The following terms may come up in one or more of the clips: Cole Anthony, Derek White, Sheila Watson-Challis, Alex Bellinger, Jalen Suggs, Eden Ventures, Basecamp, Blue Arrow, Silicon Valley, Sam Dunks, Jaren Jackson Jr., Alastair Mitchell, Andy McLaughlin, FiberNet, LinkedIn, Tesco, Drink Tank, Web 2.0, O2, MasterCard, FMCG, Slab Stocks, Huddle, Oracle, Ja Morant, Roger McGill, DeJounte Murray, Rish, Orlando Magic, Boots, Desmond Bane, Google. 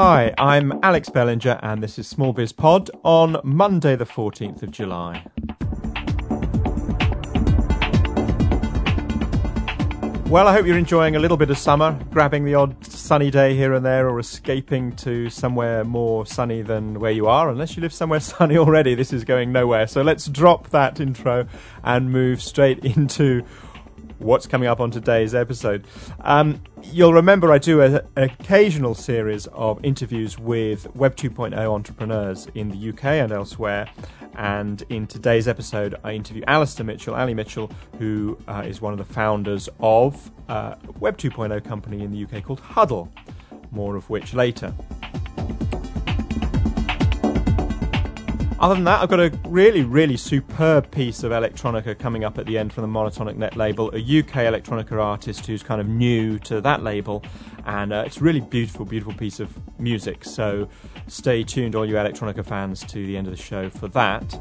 Hi, I'm Alex Bellinger and this is Small Biz Pod on Monday the 14th of July. Well, I hope you're enjoying a little bit of summer, grabbing the odd sunny day here and there or escaping to somewhere more sunny than where you are. Unless you live somewhere sunny already, this is going nowhere. So let's drop that intro and move straight into what's coming up on today's episode. You'll remember I do an occasional series of interviews with Web 2.0 entrepreneurs in the UK and elsewhere. And in today's episode, I interview Alastair Mitchell, Ali Mitchell, who is one of the founders of a Web 2.0 company in the UK called Huddle, more of which later. Other than that, I've got a really, really superb piece of electronica coming up at the end from the Monotonic Net label, a UK electronica artist who's kind of new to that label, and it's a really beautiful, beautiful piece of music, so stay tuned, all you electronica fans, to the end of the show for that.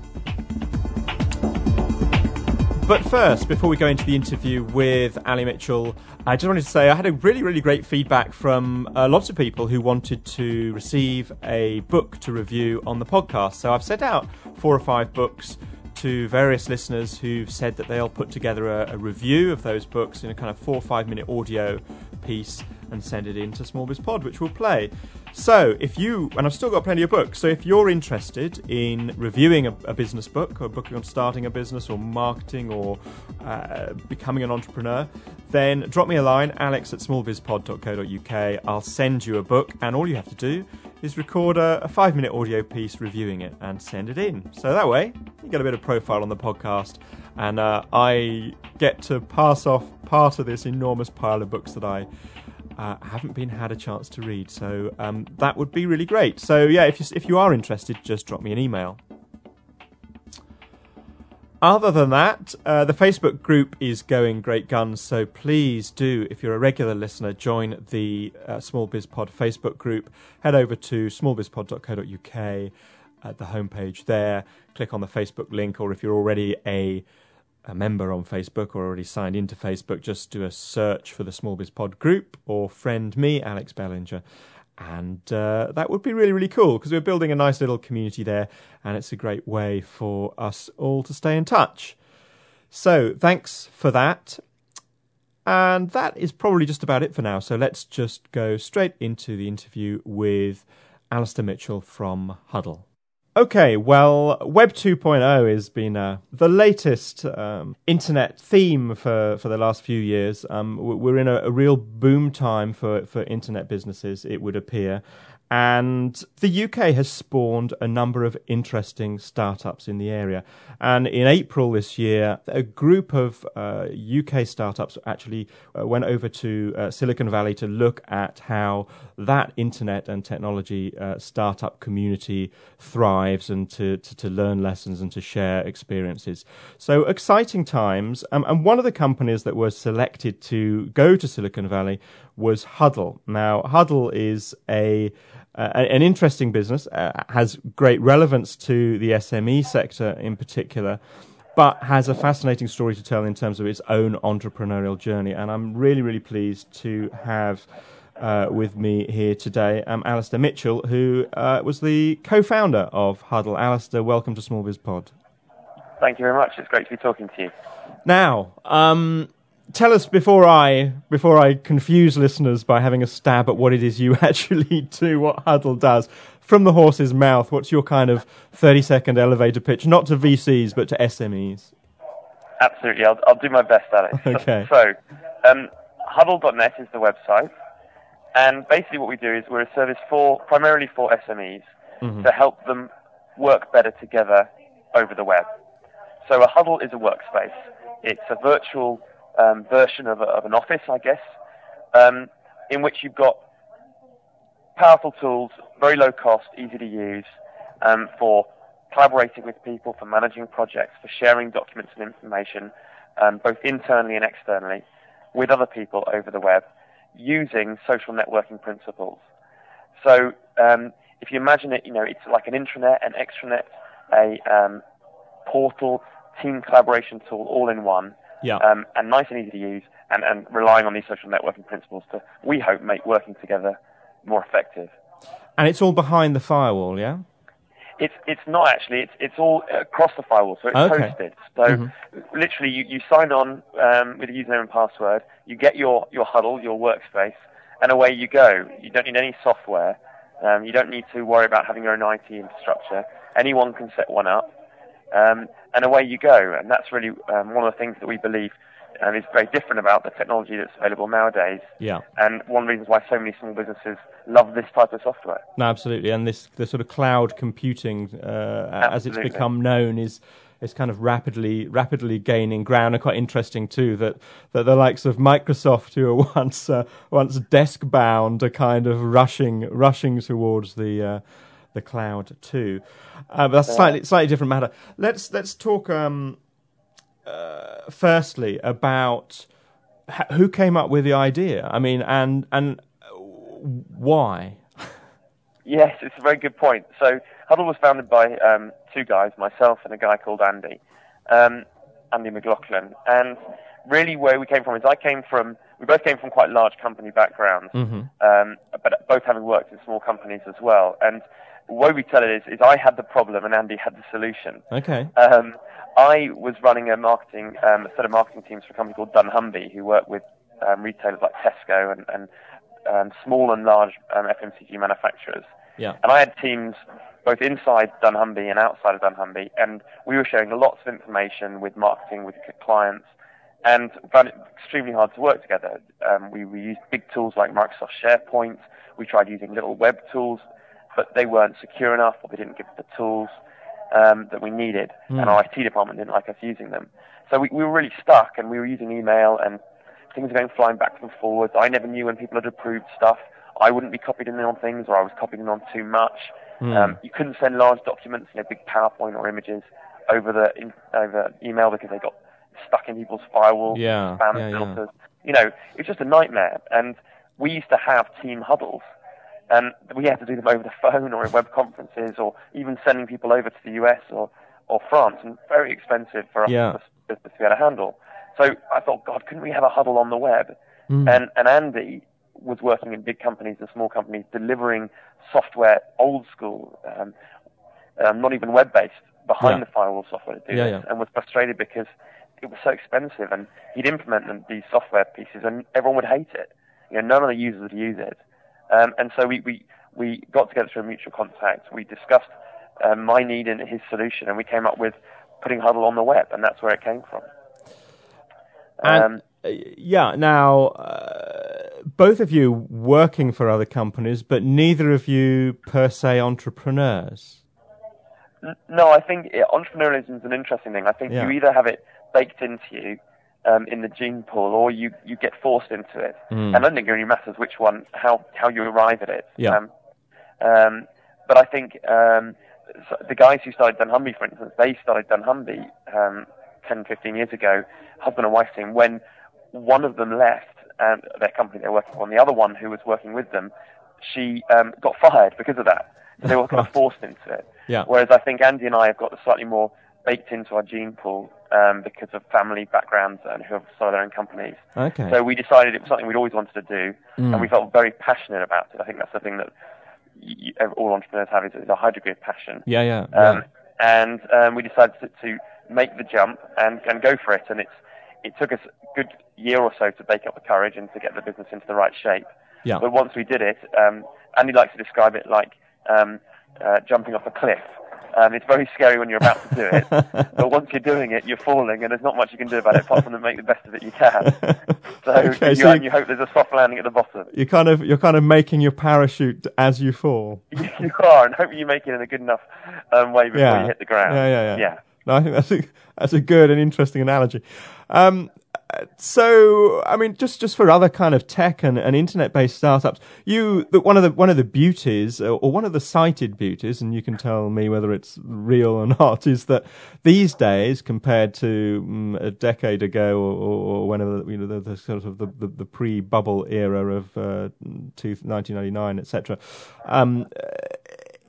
But first, before we go into the interview with Ali Mitchell, I just wanted to say I had a really, really great feedback from lots of people who wanted to receive a book to review on the podcast. So I've sent out 4 or 5 books to various listeners who've said that they'll put together a review of those books in a kind of 4 or 5 minute audio piece and send it into Small Biz Pod, which we'll play. So if you, and I've still got plenty of books, so if you're interested in reviewing a business book or booking on starting a business or marketing or becoming an entrepreneur, then drop me a line, alex@smallbizpod.co.uk. I'll send you a book and all you have to do is record a 5 minute audio piece reviewing it and send it in. So that way you get a bit of profile on the podcast and I get to pass off part of this enormous pile of books that I haven't been had a chance to read, so that would be really great. So yeah, if you are interested, just drop me an email. Other than that, the Facebook group is going great guns, so please do, if you're a regular listener, join the Small Biz Pod Facebook group. Head over to smallbizpod.co.uk at the homepage there. Click on the Facebook link, or if you're already a member on Facebook or already signed into Facebook, just do a search for the Small Biz Pod group or friend me, Alex Bellinger, and that would be really, really cool because we're building a nice little community there and it's a great way for us all to stay in touch. So thanks for that, and that is probably just about it for now, so let's just go straight into the interview with Alastair Mitchell from Huddle. Okay, well, Web 2.0 has been the latest internet theme for the last few years. We're in a real boom time for internet businesses, it would appear. And the UK has spawned a number of interesting startups in the area. And in April this year, a group of UK startups actually went over to Silicon Valley to look at how that internet and technology startup community thrives, and to learn lessons and to share experiences. So exciting times. And one of the companies that was selected to go to Silicon Valley was Huddle. Now, Huddle is an interesting business, has great relevance to the SME sector in particular, but has a fascinating story to tell in terms of its own entrepreneurial journey. And I'm really, really pleased to have with me here today, Alastair Mitchell, who was the co-founder of Huddle. Alastair, welcome to Small Biz Pod. Thank you very much. It's great to be talking to you. Now, tell us, before I confuse listeners by having a stab at what it is you actually do, what Huddle does, from the horse's mouth, what's your kind of 30-second elevator pitch, not to VCs, but to SMEs? Absolutely. I'll do my best, Alex. Okay. So, huddle.net is the website. And basically what we do is we're a service primarily for SMEs to help them work better together over the web. So a huddle is a workspace. It's a virtual version of an office, I guess, in which you've got powerful tools, very low cost, easy to use, for collaborating with people, for managing projects, for sharing documents and information, both internally and externally, with other people over the web, using social networking principles. So if you imagine it, it's like an intranet, an extranet, a portal, team collaboration tool, all in one, and nice and easy to use, and relying on these social networking principles to, we hope, make working together more effective. And it's all behind the firewall, yeah? It's not actually. It's all across the firewall, so it's hosted. So literally, you sign on with a username and password. You get your Huddle, your workspace, and away you go. You don't need any software. You don't need to worry about having your own IT infrastructure. Anyone can set one up, and away you go. And that's really one of the things that we believe is very different about the technology that's available nowadays. Yeah. And one of the reasons why so many small businesses love this type of software. No, absolutely. And the sort of cloud computing, as it's become known, is kind of rapidly gaining ground, and quite interesting too that the likes of Microsoft, who were once desk bound, are kind of rushing towards the cloud too. But that's slightly different matter. Let's talk firstly about who came up with the idea. I mean, and why? Yes, it's a very good point. So Huddle was founded by two guys, myself and a guy called Andy McLaughlin. And really where we came from is we both came from quite large company backgrounds, but both having worked in small companies as well. And the way we tell it is I had the problem and Andy had the solution. Okay. I was running a set of marketing teams for a company called Dunnhumby, who worked with retailers like Tesco and small and large FMCG manufacturers. Yeah. And I had teams both inside Dunnhumby and outside of Dunnhumby, and we were sharing lots of information with marketing, with clients, and found it extremely hard to work together. We used big tools like Microsoft SharePoint. We tried using little web tools, but they weren't secure enough, or they didn't give us the tools that we needed, and our IT department didn't like us using them. So we were really stuck, and we were using email, and things were going flying back and forwards. I never knew when people had approved stuff. I wouldn't be copied in on things, or I was copied in on too much. You couldn't send large documents, big PowerPoint or images over email because they got stuck in people's firewall spam filters. Yeah. It was just a nightmare. And we used to have team huddles, and we had to do them over the phone or in web conferences, or even sending people over to the US or France, and very expensive for us to be able to handle. So I thought, God, couldn't we have a huddle on the web? And Andy was working in big companies and small companies, delivering software old school, not even web-based, behind the firewall software to do this, and was frustrated because it was so expensive, and he'd implement these software pieces and everyone would hate it. None of the users would use it. And so we got together through a mutual contact. We discussed my need and his solution, and we came up with putting Huddle on the web, and that's where it came from. Both of you working for other companies, but neither of you per se entrepreneurs. No, I think entrepreneurialism is an interesting thing. I think you either have it baked into you in the gene pool, or you get forced into it. And I don't think it really matters which one, how you arrive at it. Yeah. But I think the guys who started Dunnhumby, for instance, they started Dunnhumby 10, 15 years ago, husband and wife team, when one of them left their company they were working for, and the other one who was working with them, she got fired because of that. So they were kind of forced into it. Yeah. Whereas I think Andy and I have got the slightly more baked into our gene pool because of family backgrounds and who have started their own companies. Okay. So we decided it was something we'd always wanted to do, and we felt very passionate about it. I think that's the thing that all entrepreneurs have is a high degree of passion. And we decided to make the jump and go for it. And it took us a good year or so to bake up the courage and to get the business into the right shape. Yeah. But once we did it, Andy likes to describe it like jumping off a cliff. It's very scary when you're about to do it, but once you're doing it, you're falling, and there's not much you can do about it apart from to make the best of it you can. So, you hope there's a soft landing at the bottom. You're kind of making your parachute as you fall. You are, and hopefully you make it in a good enough way before you hit the ground. Yeah. No, I think that's a good and interesting analogy. So, I mean, just for other kind of tech and internet-based startups, one of the beauties, or one of the cited beauties, and you can tell me whether it's real or not, is that these days, compared to a decade ago or whenever the sort of the pre-bubble era of 1999, etc.,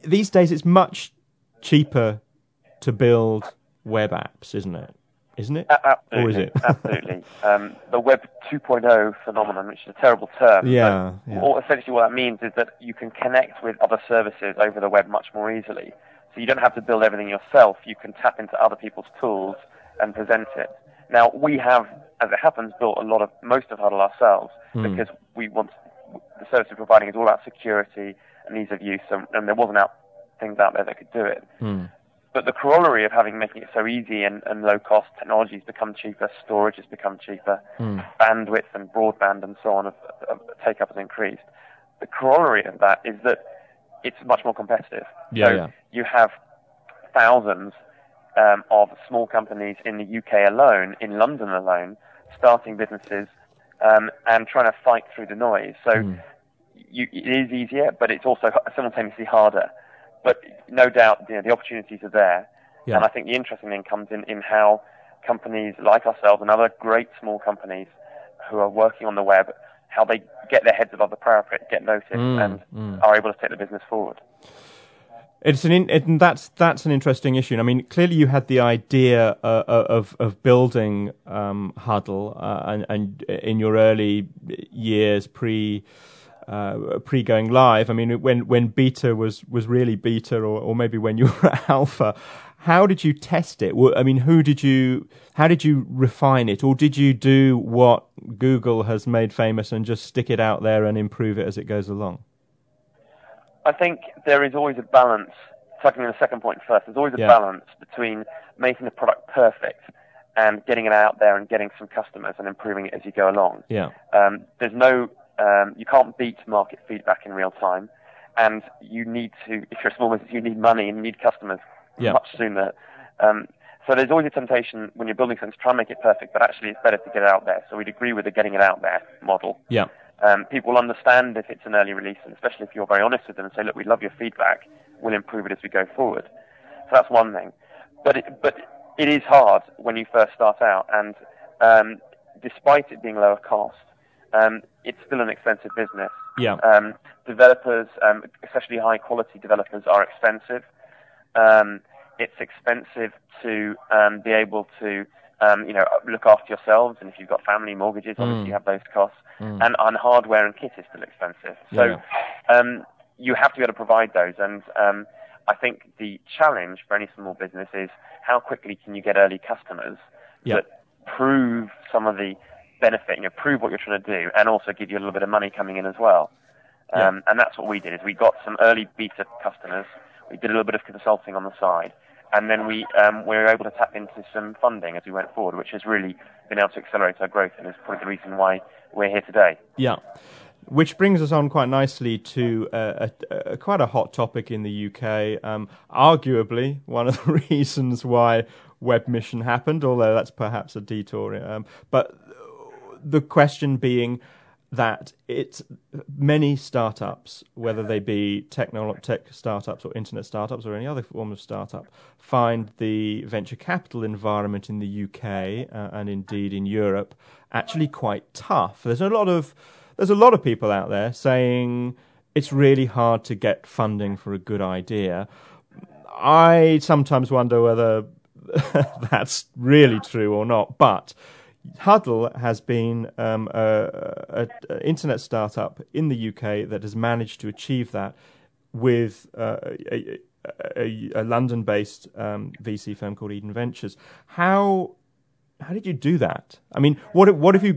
these days it's much cheaper to build web apps, isn't it? isn't it? Absolutely. Or is it? Absolutely. The Web 2.0 phenomenon, which is a terrible term. Yeah. Or essentially what that means is that you can connect with other services over the web much more easily. So you don't have to build everything yourself. You can tap into other people's tools and present it. Now, we have, as it happens, built most of Huddle ourselves because we want the service we're providing is all about security and ease of use, and there wasn't things out there that could do it. But the corollary of making it so easy and low cost, technology's become cheaper, storage has become cheaper, bandwidth and broadband and so on, take up has increased. The corollary of that is that it's much more competitive. You have thousands of small companies in the UK alone, in London alone, starting businesses and trying to fight through the noise. So it is easier, but it's also simultaneously harder. But no doubt, the opportunities are there. Yeah. And I think the interesting thing comes in how companies like ourselves and other great small companies who are working on the web, how they get their heads above the parapet, get noticed, and are able to take the business forward. That's an interesting issue. And I mean, clearly you had the idea of building Huddle, and in your early years pre going live. I mean, when beta was really beta, or maybe when you were at alpha, how did you test it? I mean, how did you refine it? Or did you do what Google has made famous and just stick it out there and improve it as it goes along? I think there is always a balance, talking in the second point first, there's always a balance between making the product perfect and getting it out there and getting some customers and improving it as you go along. Yeah. You can't beat market feedback in real time, and you need to, if you're a small business, you need money and you need customers much sooner. So there's always a temptation when you're building something to try and make it perfect, but actually it's better to get it out there. So we'd agree with the getting it out there model. Yeah. People understand if it's an early release, and especially if you're very honest with them and say, look, we love your feedback, we'll improve it as we go forward. So that's one thing. But it is hard when you first start out, and despite it being lower cost, it's still an expensive business. Yeah. Developers, especially high-quality developers, are expensive. It's expensive to be able to, look after yourselves. And if you've got family mortgages, obviously you have those costs. And on hardware and kit is still expensive. So you have to be able to provide those. And I think the challenge for any small business is how quickly can you get early customers that prove some of the benefit, prove what you're trying to do, and also give you a little bit of money coming in as well. And that's what we did, is we got some early beta customers, we did a little bit of consulting on the side, and then we were able to tap into some funding as we went forward, which has really been able to accelerate our growth, and is probably the reason why we're here today. Yeah. Which brings us on quite nicely to quite a hot topic in the UK, arguably one of the reasons why Web Mission happened, although that's perhaps a detour. But the question being that it's many startups, whether they be tech startups or internet startups or any other form of startup, find the venture capital environment in the UK and indeed in Europe actually quite tough. There's a lot of people out there saying it's really hard to get funding for a good idea. I sometimes wonder whether that's really true or not, but Huddle has been an internet startup in the UK that has managed to achieve that with a London-based VC firm called Eden Ventures. How did you do that? I mean, what have you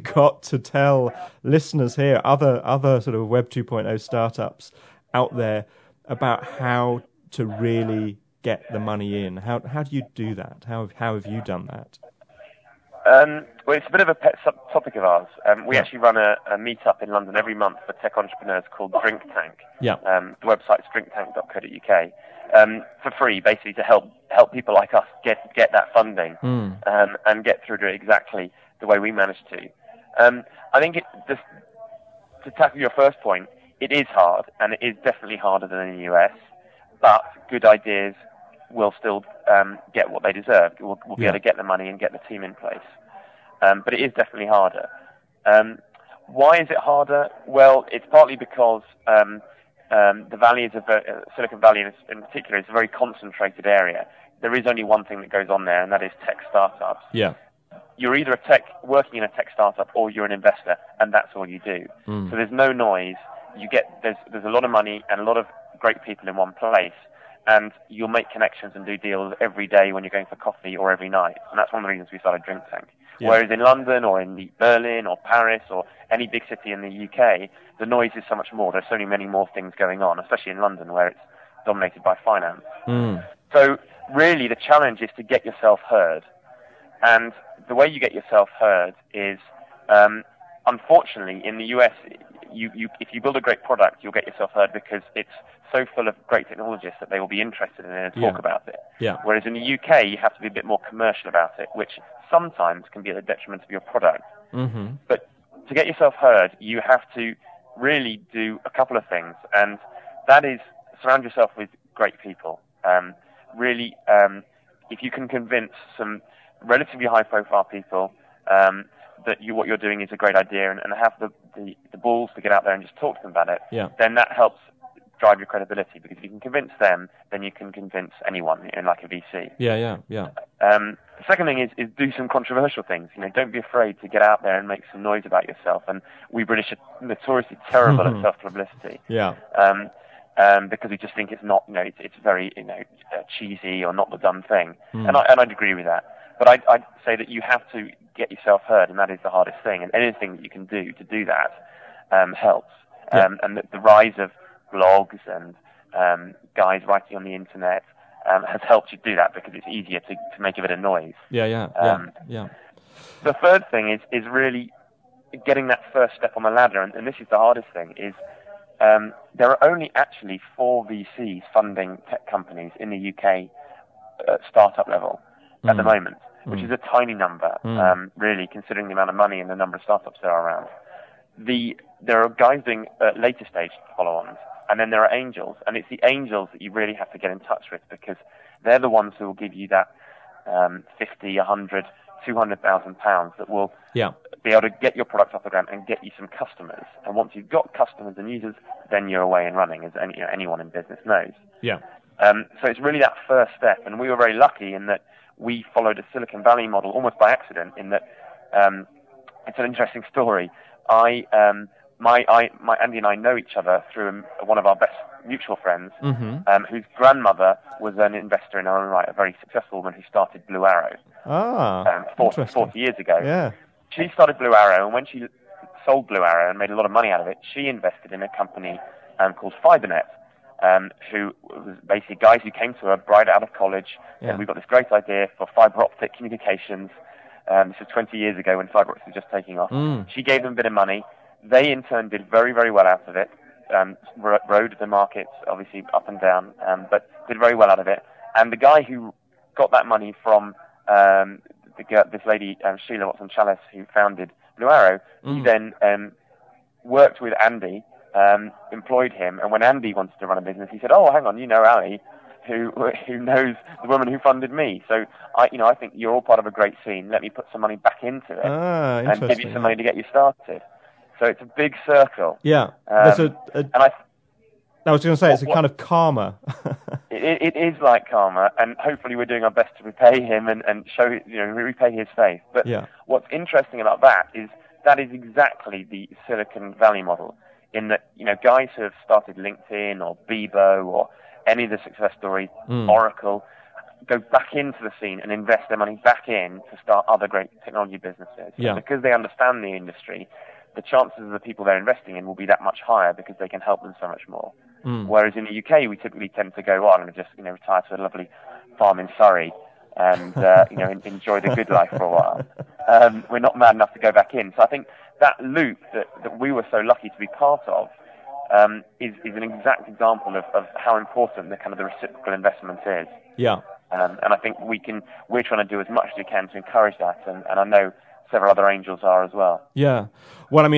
got to tell listeners here, other sort of Web 2.0 startups out there, about how to really get the money in? How do you do that? How have you done that? Well, it's a bit of a pet topic of ours. We actually run a meet-up in London every month for tech entrepreneurs called Drink Tank. Yeah. The website's drinktank.co.uk, for free, basically, to help people like us get that funding and get through to it exactly the way we managed to. I think to tackle your first point, it is hard, and it is definitely harder than in the US, but good ideas will still get what they deserve. We'll be able to get the money and get the team in place. But it is definitely harder. Why is it harder? Well, it's partly because the Silicon Valley in particular is a very concentrated area. there is only one thing that goes on there, and that is tech startups. Yeah. You're either working in a tech startup or you're an investor, and that's all you do. Mm. So there's no noise. There's a lot of money and a lot of great people in one place, and you'll make connections and do deals every day when you're going for coffee or every night. And that's one of the reasons we started Drink Tank. Yeah. Whereas in London or in Berlin or Paris or any big city in the UK, the noise is so much more. There's so many more things going on, especially in London where it's dominated by finance. Mm. So really the challenge is to get yourself heard. And the way you get yourself heard is, unfortunately, in the US, if you build a great product, you'll get yourself heard because it's so full of great technologists that they will be interested in it and talk about it. Yeah. Whereas in the UK, you have to be a bit more commercial about it, which sometimes can be at the detriment of your product. Mm-hmm. But to get yourself heard, you have to really do a couple of things, and that is surround yourself with great people. If you can convince some relatively high-profile people that what you're doing is a great idea and have the balls to get out there and just talk to them about it, then that helps drive your credibility, because if you can convince them, then you can convince anyone, like a VC. The second thing is do some controversial things. Don't be afraid to get out there and make some noise about yourself. And we British are notoriously terrible at self-publicity. Because we just think it's not, it's very, cheesy or not the done thing. Mm. And I'd agree with that. But I'd say that you have to get yourself heard, and that is the hardest thing. And anything that you can do to do that helps. And the rise of blogs and guys writing on the internet has helped you do that, because it's easier to make a bit of noise. The third thing is really getting that first step on the ladder, and this is the hardest thing, is there are only actually 4 VCs funding tech companies in the UK at startup level at the moment, which is a tiny number, really, considering the amount of money and the number of startups there are around. There are guys doing later stage follow-ons, and then there are angels, and it's the angels that you really have to get in touch with, because they're the ones who will give you that 50, 100, 200,000 pounds that will be able to get your product off the ground and get you some customers. And once you've got customers and users, then you're away and running, as anyone in business knows. Yeah. So it's really that first step, and we were very lucky in that we followed a Silicon Valley model almost by accident, in that it's an interesting story. Andy and I know each other through one of our best mutual friends, whose grandmother was an investor in her own right, a very successful woman who started Blue Arrow 40 years ago. Yeah. She started Blue Arrow, and when she sold Blue Arrow and made a lot of money out of it, she invested in a company called FiberNet, who was basically guys who came to her bright out of college, and we've got this great idea for fiber optic communications. This was 20 years ago when fiber optics was just taking off. Mm. She gave them a bit of money. They, in turn, did very, very well out of it. Rode the markets, obviously, up and down, but did very well out of it. And the guy who got that money from this lady, Sheila Watson-Challis, who founded Blue Arrow, he then worked with Andy, employed him. And when Andy wanted to run a business, he said, "Oh, hang on, Ali, who knows the woman who funded me. So I think you're all part of a great scene. Let me put some money back into it and give you some money to get you started." So it's a big circle. Yeah. I was going to say, it's a kind of karma. It is like karma, and hopefully we're doing our best to repay him and show, repay his faith. But what's interesting about that is exactly the Silicon Valley model, in that, guys who have started LinkedIn or Bebo or any of the success stories, Oracle, go back into the scene and invest their money back in to start other great technology businesses. Yeah. Because they understand the industry, the chances of the people they're investing in will be that much higher, because they can help them so much more. Mm. Whereas in the UK, we typically tend to go on and just retire to a lovely farm in Surrey and enjoy the good life for a while. We're not mad enough to go back in. So I think that loop that we were so lucky to be part of is an exact example of how important the kind of the reciprocal investment is. Yeah. And I think we're trying to do as much as we can to encourage that, and I know several other angels are as well. Yeah. Well, to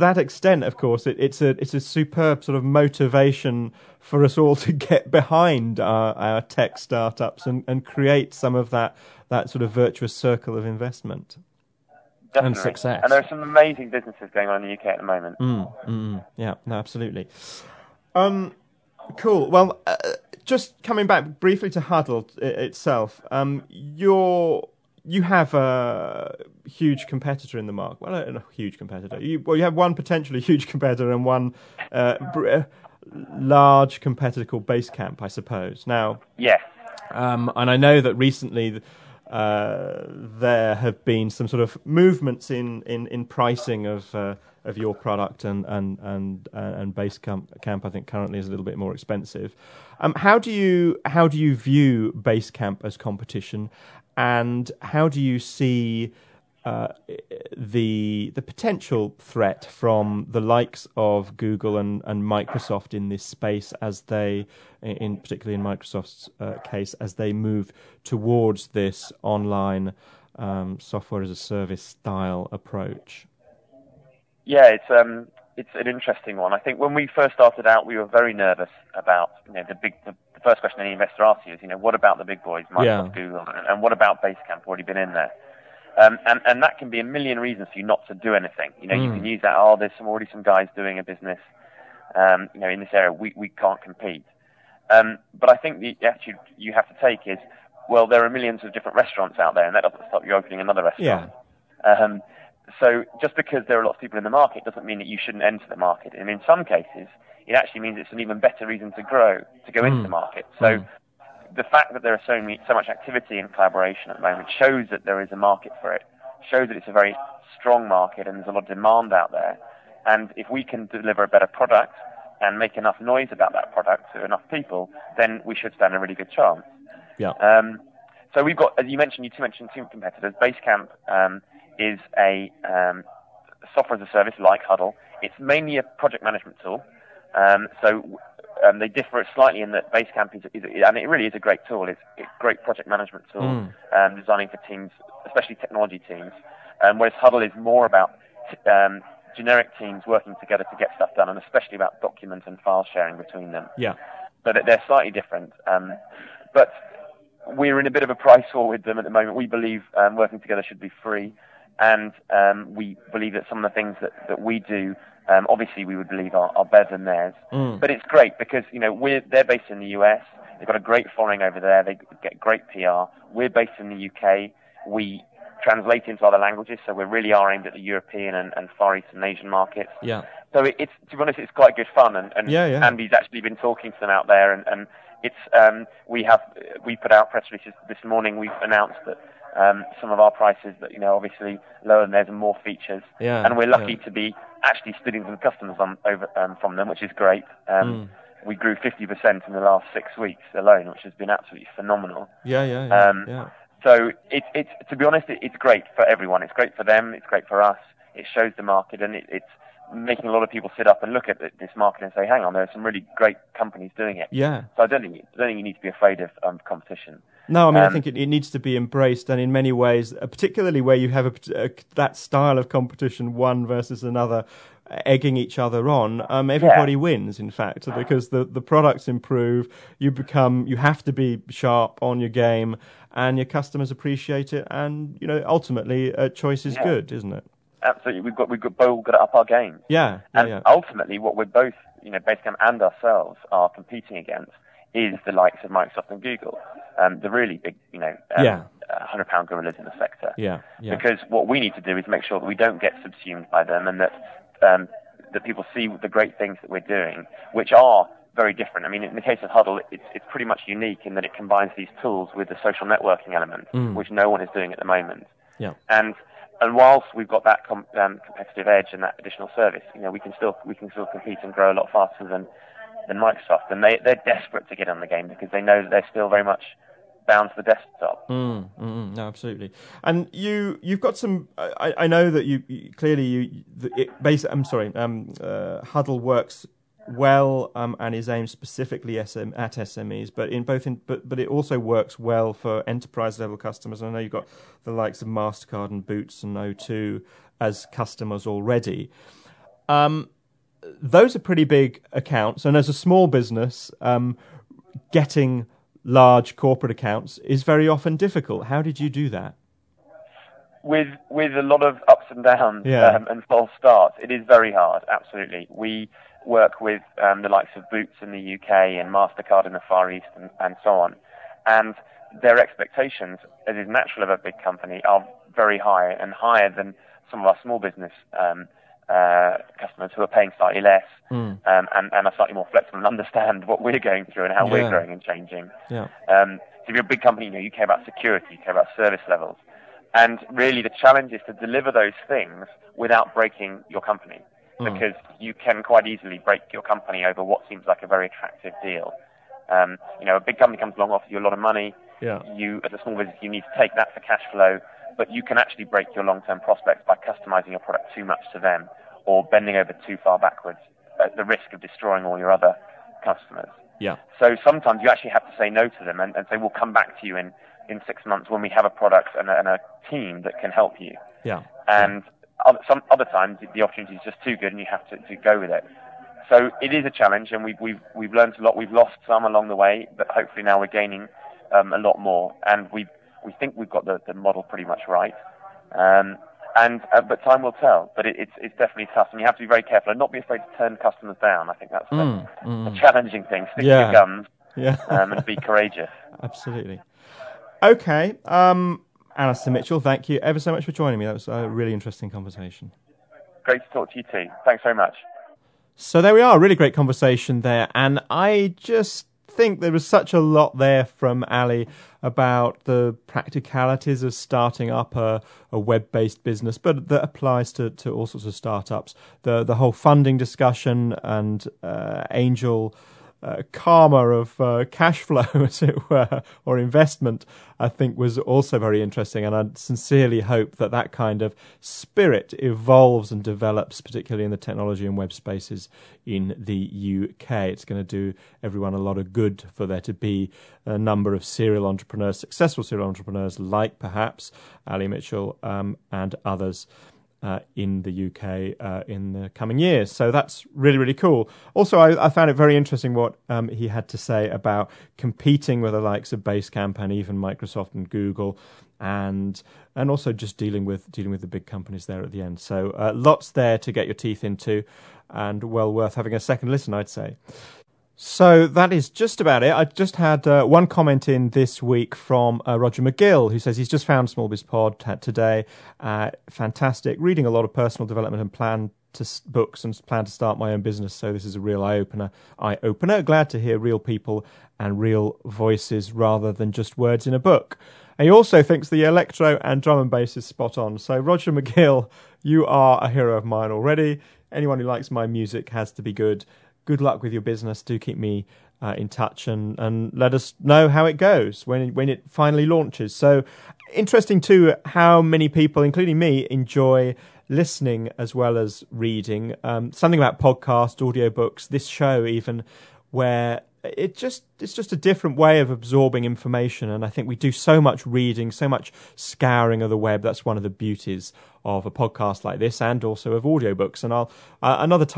that extent, of course, it's a superb sort of motivation for us all to get behind our tech startups and create some of that sort of virtuous circle of investment. Definitely. And success. And there are some amazing businesses going on in the UK at the moment. Yeah, no, absolutely. Cool. Well, just coming back briefly to Huddle itself, you have a huge competitor in the market. Well, a huge competitor. You have one potentially huge competitor and one large competitor called Basecamp, I suppose. Now, yeah. And I know that recently there have been some sort of movements in pricing of your product, and Basecamp I think currently is a little bit more expensive. How do you view Basecamp as competition, and how do you see the potential threat from the likes of Google and Microsoft in this space, as they, in particularly in Microsoft's case, as they move towards this online software as a service style approach? Yeah, it's an interesting one. I think when we first started out, we were very nervous about, the first question any investor asks you is, what about the big boys, Microsoft, Google, and what about Basecamp? Already been in there. And that can be a million reasons for you not to do anything. You can use that, there's already some guys doing a business, in this area, we can't compete. But I think the attitude you have to take is, well, there are millions of different restaurants out there, and that doesn't stop you opening another restaurant. Yeah. So just because there are lots of people in the market doesn't mean that you shouldn't enter the market. And in some cases, it actually means it's an even better reason to grow, to go into the market. So the fact that there is so much activity and collaboration at the moment shows that there is a market for it, shows that it's a very strong market and there's a lot of demand out there. And if we can deliver a better product and make enough noise about that product to enough people, then we should stand a really good chance. Yeah. So we've got, as you mentioned, two competitors. Basecamp is a software as a service like Huddle. It's mainly a project management tool. They differ slightly in that Basecamp is it really is a great tool. It's a great project management tool, designing for teams, especially technology teams. Whereas Huddle is more about generic teams working together to get stuff done, and especially about document and file sharing between them. Yeah. So they're slightly different. But we're in a bit of a price war with them at the moment. We believe working together should be free. And we believe that some of the things that we do, obviously we would believe are better than theirs. But it's great because, they're based in the US. They've got a great following over there. They get great PR. We're based in the UK. We translate into other languages, so we really are aimed at the European and Far Eastern Asian markets. Yeah. So it's, to be honest, it's quite good fun. And yeah. Andy's actually been talking to them out there. And it's we put out press releases this morning. We've announced that some of our prices that, obviously lower than theirs and more features. Yeah, and we're lucky to be actually stealing some customers from them, which is great. We grew 50% in the last 6 weeks alone, which has been absolutely phenomenal. Yeah. So it's to be honest, it's great for everyone. It's great for them. It's great for us. It shows the market, and it's making a lot of people sit up and look at this market and say, hang on, there are some really great companies doing it. Yeah. So I don't think you need to be afraid of competition. No, I mean, I think it needs to be embraced, and in many ways, particularly where you have that style of competition, one versus another, egging each other on, everybody wins, in fact, because the products improve, you have to be sharp on your game, and your customers appreciate it, and, ultimately, choice is good, isn't it? Absolutely. We've both got to up our game. Yeah. And ultimately, what we're both, Basecamp and ourselves, are competing against is the likes of Microsoft and Google, the really big, 100-pound gorillas in the sector. Yeah. Because what we need to do is make sure that we don't get subsumed by them, and that people see the great things that we're doing, which are very different. I mean, in the case of Huddle, it's pretty much unique in that it combines these tools with the social networking element, which no one is doing at the moment. Yeah. And whilst we've got that competitive edge and that additional service, we can still compete and grow a lot faster than Microsoft, and they're desperate to get on the game because they know that they're still very much bound to the desktop. No, absolutely. And you've got some. I know that Huddle works well and is aimed specifically at SMEs, but it also works well for enterprise level customers. And I know you've got the likes of MasterCard and Boots and O2 as customers already. Those are pretty big accounts, and as a small business, getting large corporate accounts is very often difficult. How did you do that? With a lot of ups and downs and false starts, it is very hard. Absolutely, we work with the likes of Boots in the UK and MasterCard in the Far East and so on. And their expectations, as is natural of a big company, are very high and higher than some of our small business customers who are paying slightly less and are slightly more flexible and understand what we're going through and how we're growing and changing. Yeah. So if you're a big company, you care about security, you care about service levels. And really the challenge is to deliver those things without breaking your company, because you can quite easily break your company over what seems like a very attractive deal. A big company comes along, offers you a lot of money. Yeah. You, as a small business, you need to take that for cash flow, but you can actually break your long-term prospects by customizing your product too much to them or bending over too far backwards at the risk of destroying all your other customers. Yeah. So sometimes you actually have to say no to them and say, we'll come back to you in 6 months when we have a product and a team that can help you. Yeah. And some other times the opportunity is just too good and you have to go with it. So it is a challenge, and we've learned a lot. We've lost some along the way, but hopefully now we're gaining a lot more. And we think we've got the model pretty much right. But time will tell. But it's definitely tough, and you have to be very careful and not be afraid to turn customers down. I think that's a challenging thing. Stick to your guns, and be courageous. Absolutely. Okay, Alastair Mitchell, thank you ever so much for joining me. That was a really interesting conversation. Great to talk to you too. Thanks very much. So there we are, really great conversation there, and I just think there was such a lot there from Ali about the practicalities of starting up a web-based business, but that applies to all sorts of startups. The whole funding discussion and angel karma of cash flow, as it were, or investment, I think was also very interesting. And I sincerely hope that kind of spirit evolves and develops, particularly in the technology and web spaces in the UK. It's going to do everyone a lot of good for there to be a number of successful serial entrepreneurs, like perhaps Ali Mitchell and others, in the UK in the coming years. So that's really, really cool. Also, I found it very interesting what he had to say about competing with the likes of Basecamp and even Microsoft and Google, and also just dealing with the big companies there at the end. So lots there to get your teeth into, and well worth having a second listen, I'd say. So that is just about it. I just had one comment in this week from Roger McGill, who says he's just found Small Biz Pod today. Fantastic. Reading a lot of personal development and books and plan to start my own business. So this is a real eye-opener. Glad to hear real people and real voices rather than just words in a book. And he also thinks the electro and drum and bass is spot on. So Roger McGill, you are a hero of mine already. Anyone who likes my music has to be good. Good luck with your business. Do keep me in touch and let us know how it goes when it finally launches. So interesting too how many people, including me, enjoy listening as well as reading. Something about podcasts, audiobooks, this show even, where it's just a different way of absorbing information. And I think we do so much reading, so much scouring of the web. That's one of the beauties of a podcast like this, and also of audiobooks. And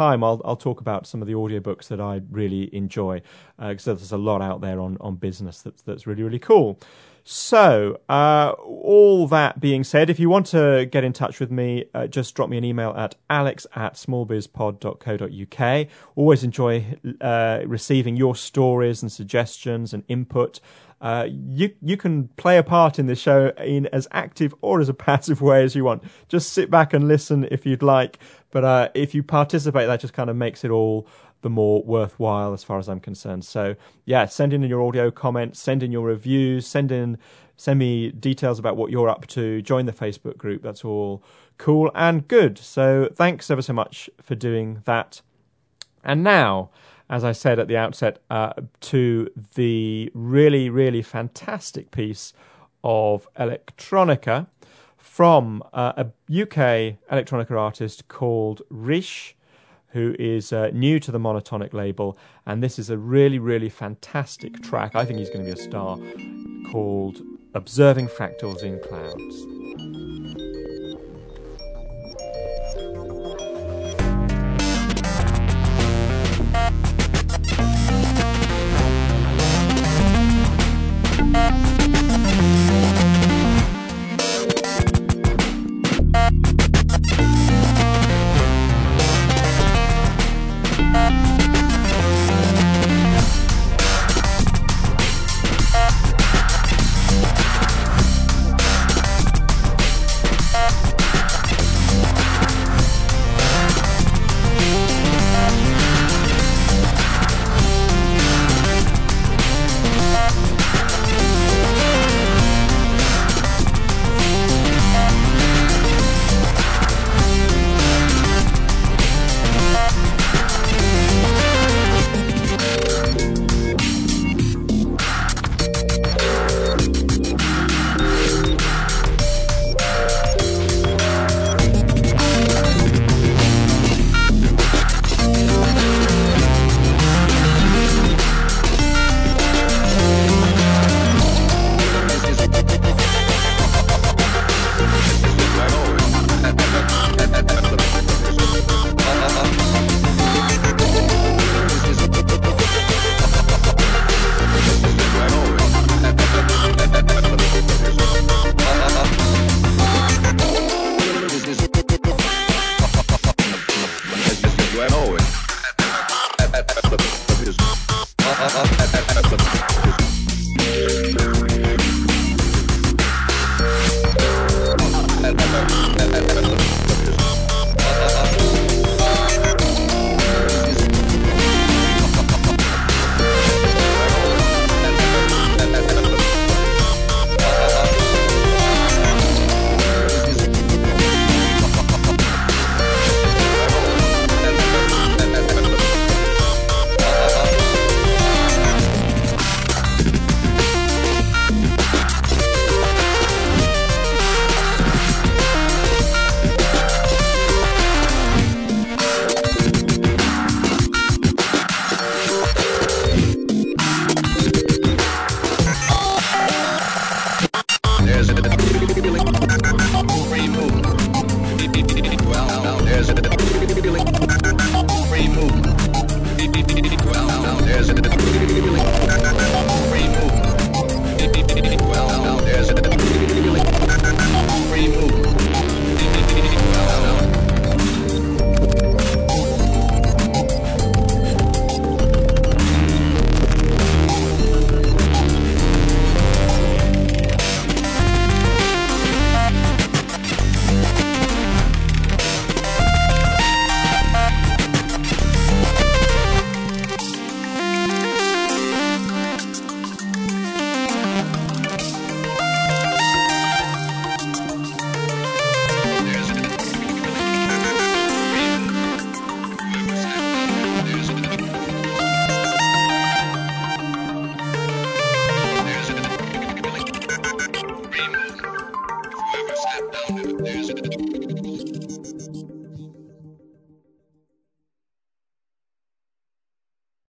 I'll talk about some of the audiobooks that I really enjoy, because there's a lot out there on business that's really, really cool. So all that being said, if you want to get in touch with me, just drop me an email at alex@smallbizpod.co.uk. Always enjoy receiving your stories and suggestions and input. You can play a part in the show in as active or as a passive way as you want. Just sit back and listen if you'd like. But if you participate, that just kind of makes it all the more worthwhile as far as I'm concerned. So yeah, send in your audio comments, send in your reviews, send me details about what you're up to, join the Facebook group. That's all cool and good. So thanks ever so much for doing that. And now, as I said at the outset, to the really, really fantastic piece of electronica from a UK electronica artist called Rish, who is new to the Monotonic label. And this is a really, really fantastic track. I think he's going to be a star, called Observing Fractals in Clouds.